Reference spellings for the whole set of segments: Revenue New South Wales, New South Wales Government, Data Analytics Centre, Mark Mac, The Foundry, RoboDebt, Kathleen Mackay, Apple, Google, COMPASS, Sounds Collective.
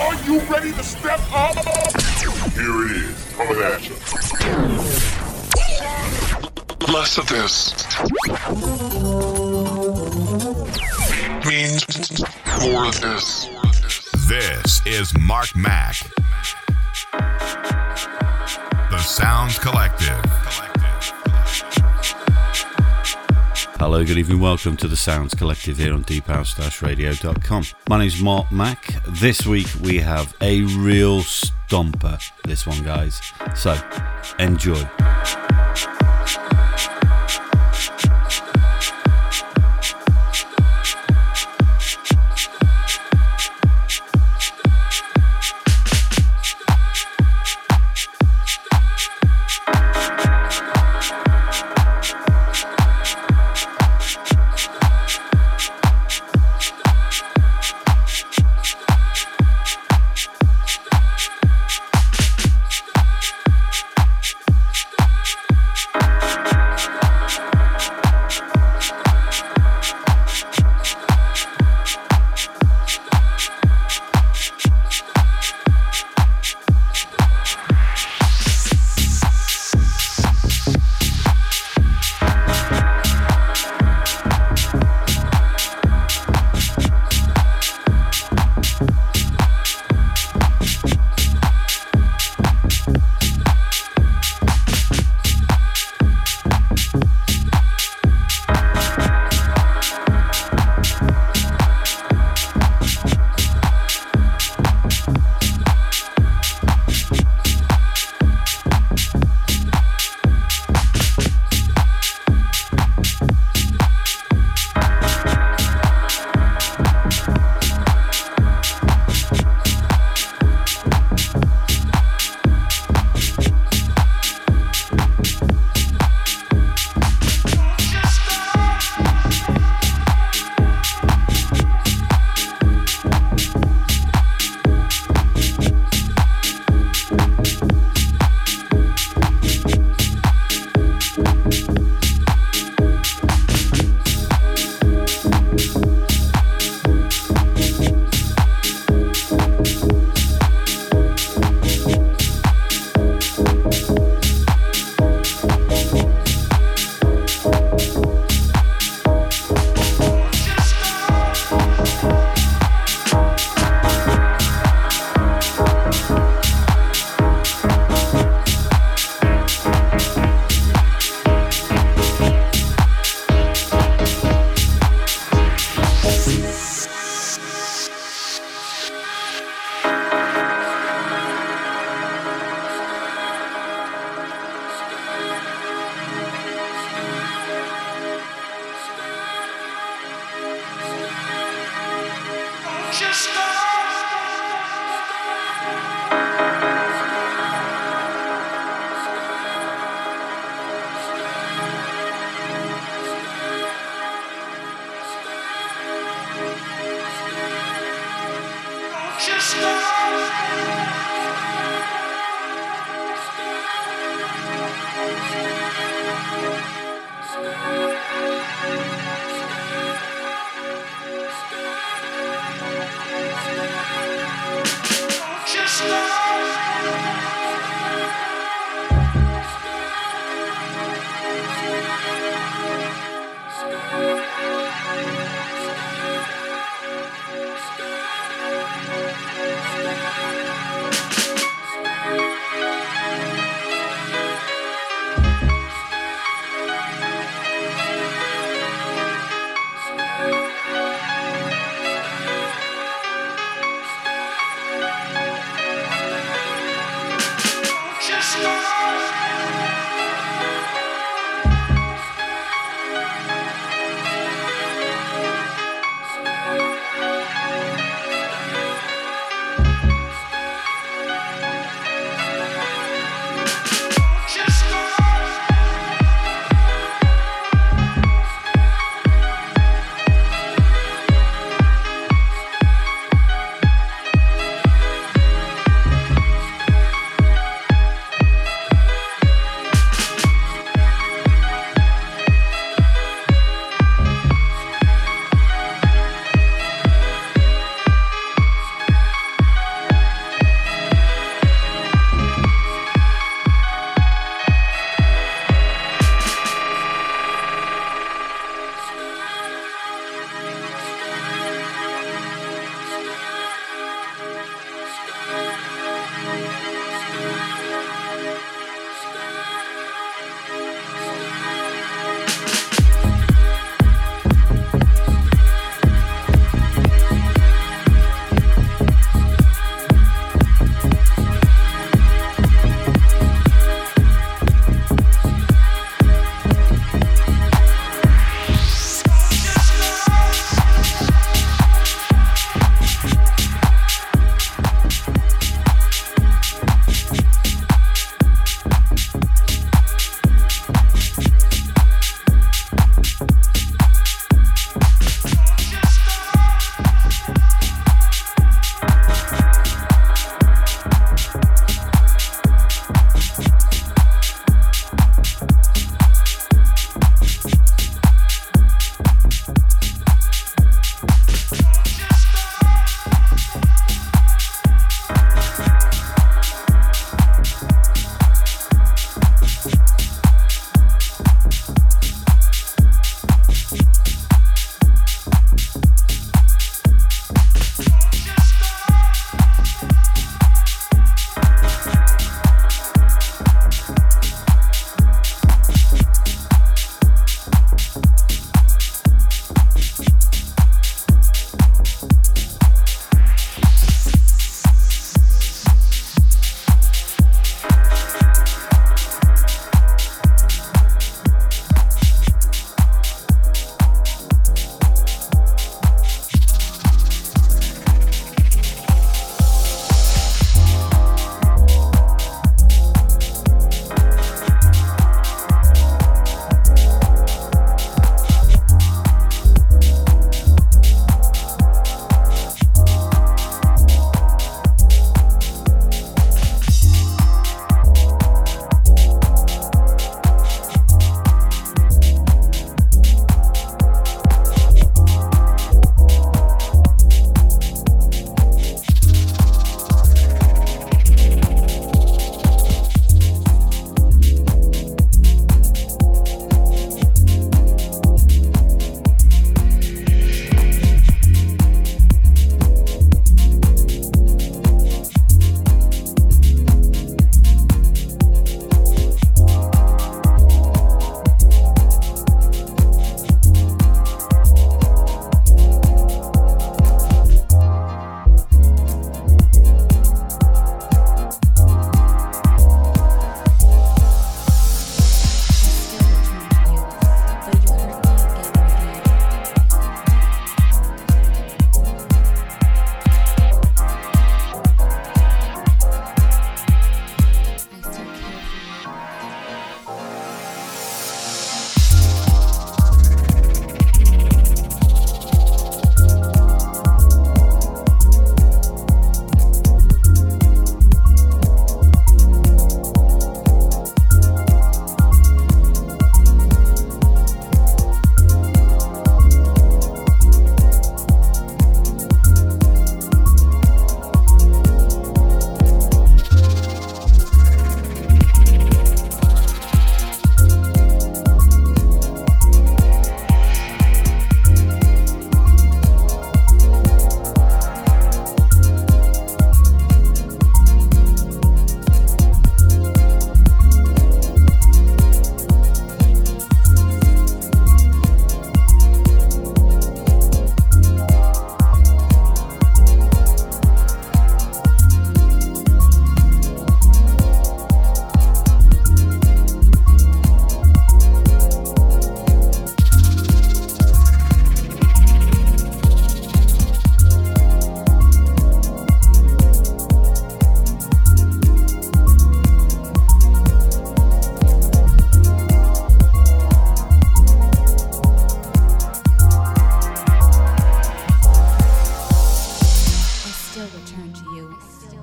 Are you ready to step up? Here it is, coming at you. Less of this means more of this. This is Mark Mac, the Sounds Collective. Hello, good evening, welcome to the Sounds Collective here on deephouse-radio.com. My name's Mark Mac. This week we have a real stomper, this one, guys. So, enjoy.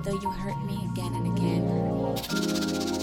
though you hurt me again and again.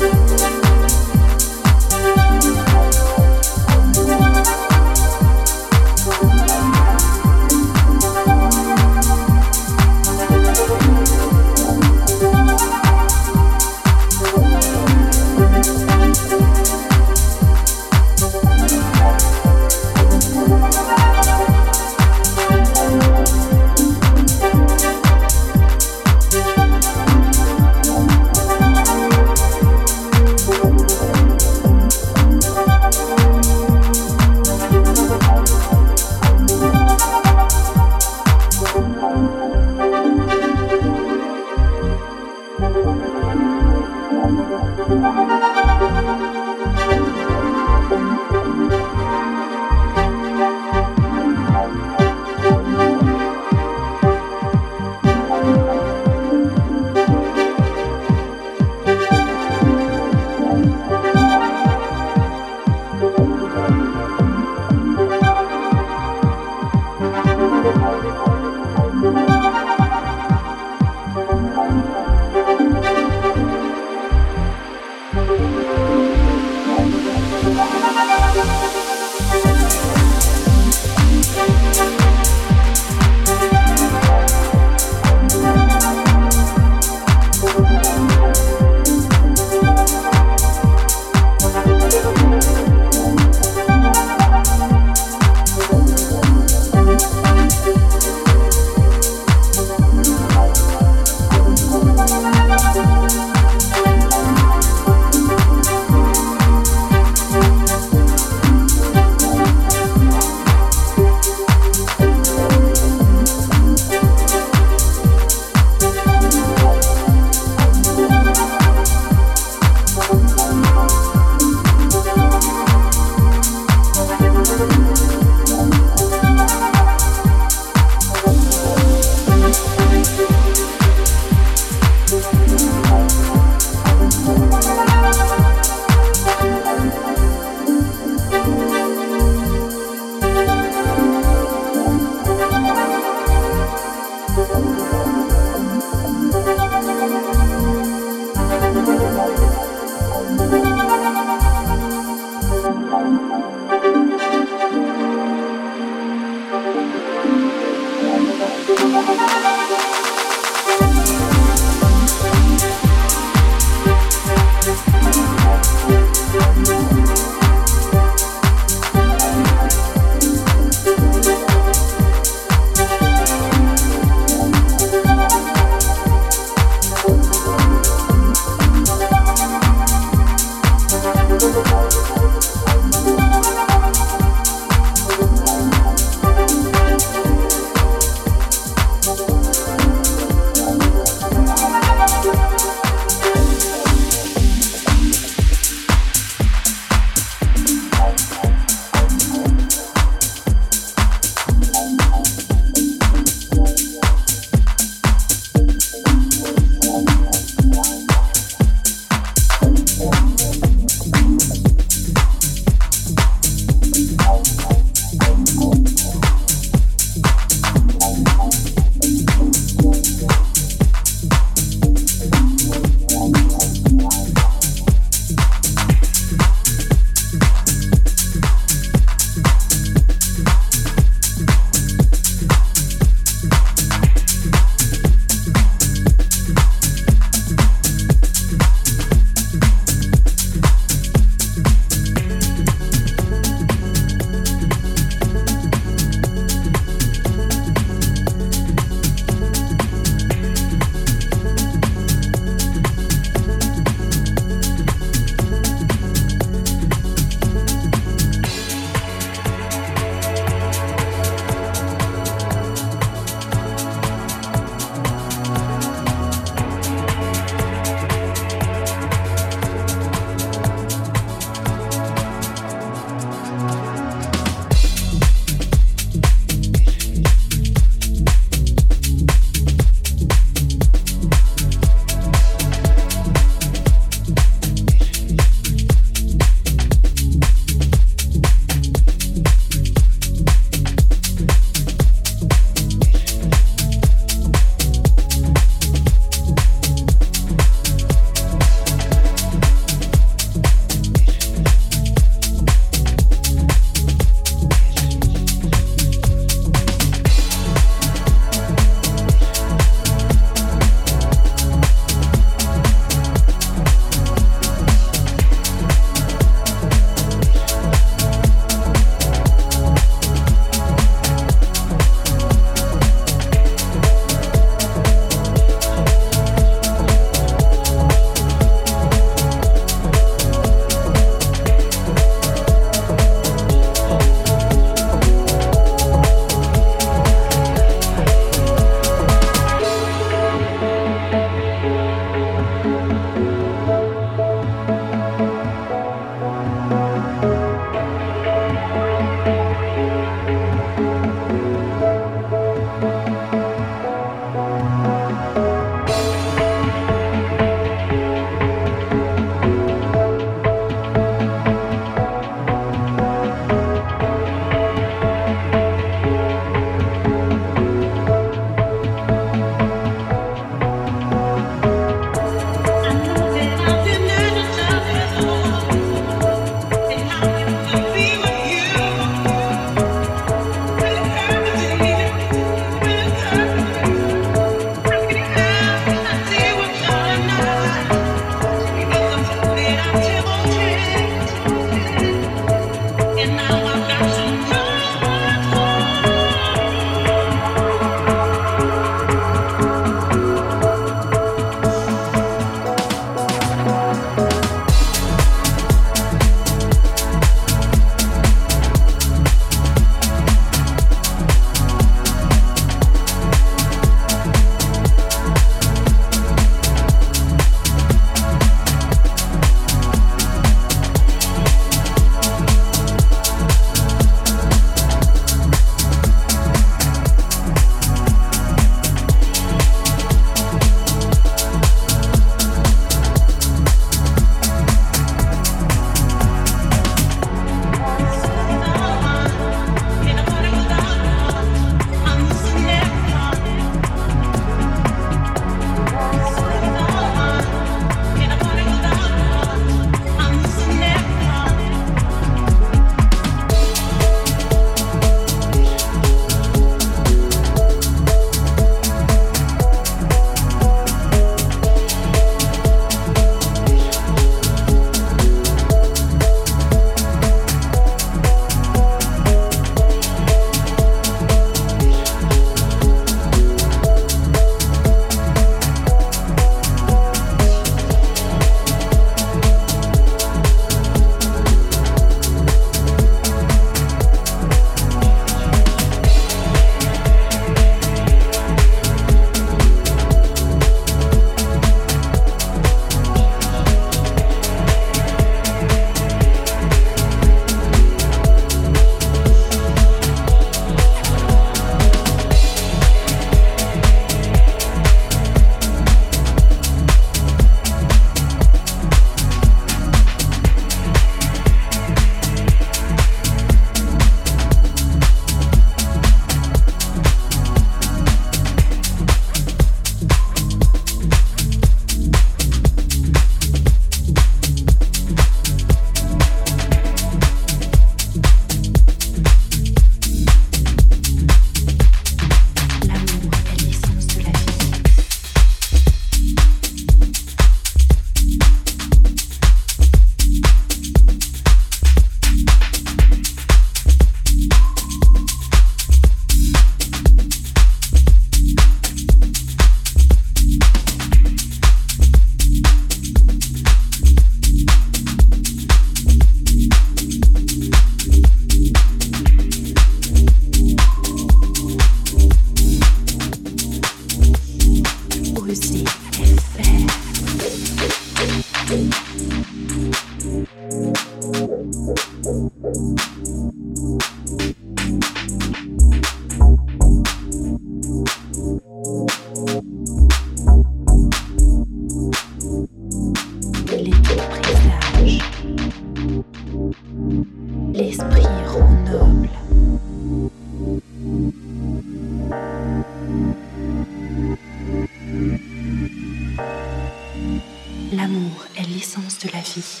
Kiss.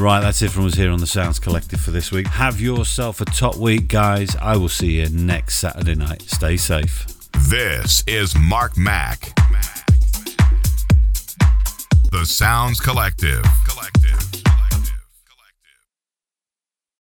Right, that's it from us here on the Sounds Collective for this week. Have yourself a top week, guys. I will see you next Saturday night. Stay safe. This is Mark Mac. The Sounds Collective.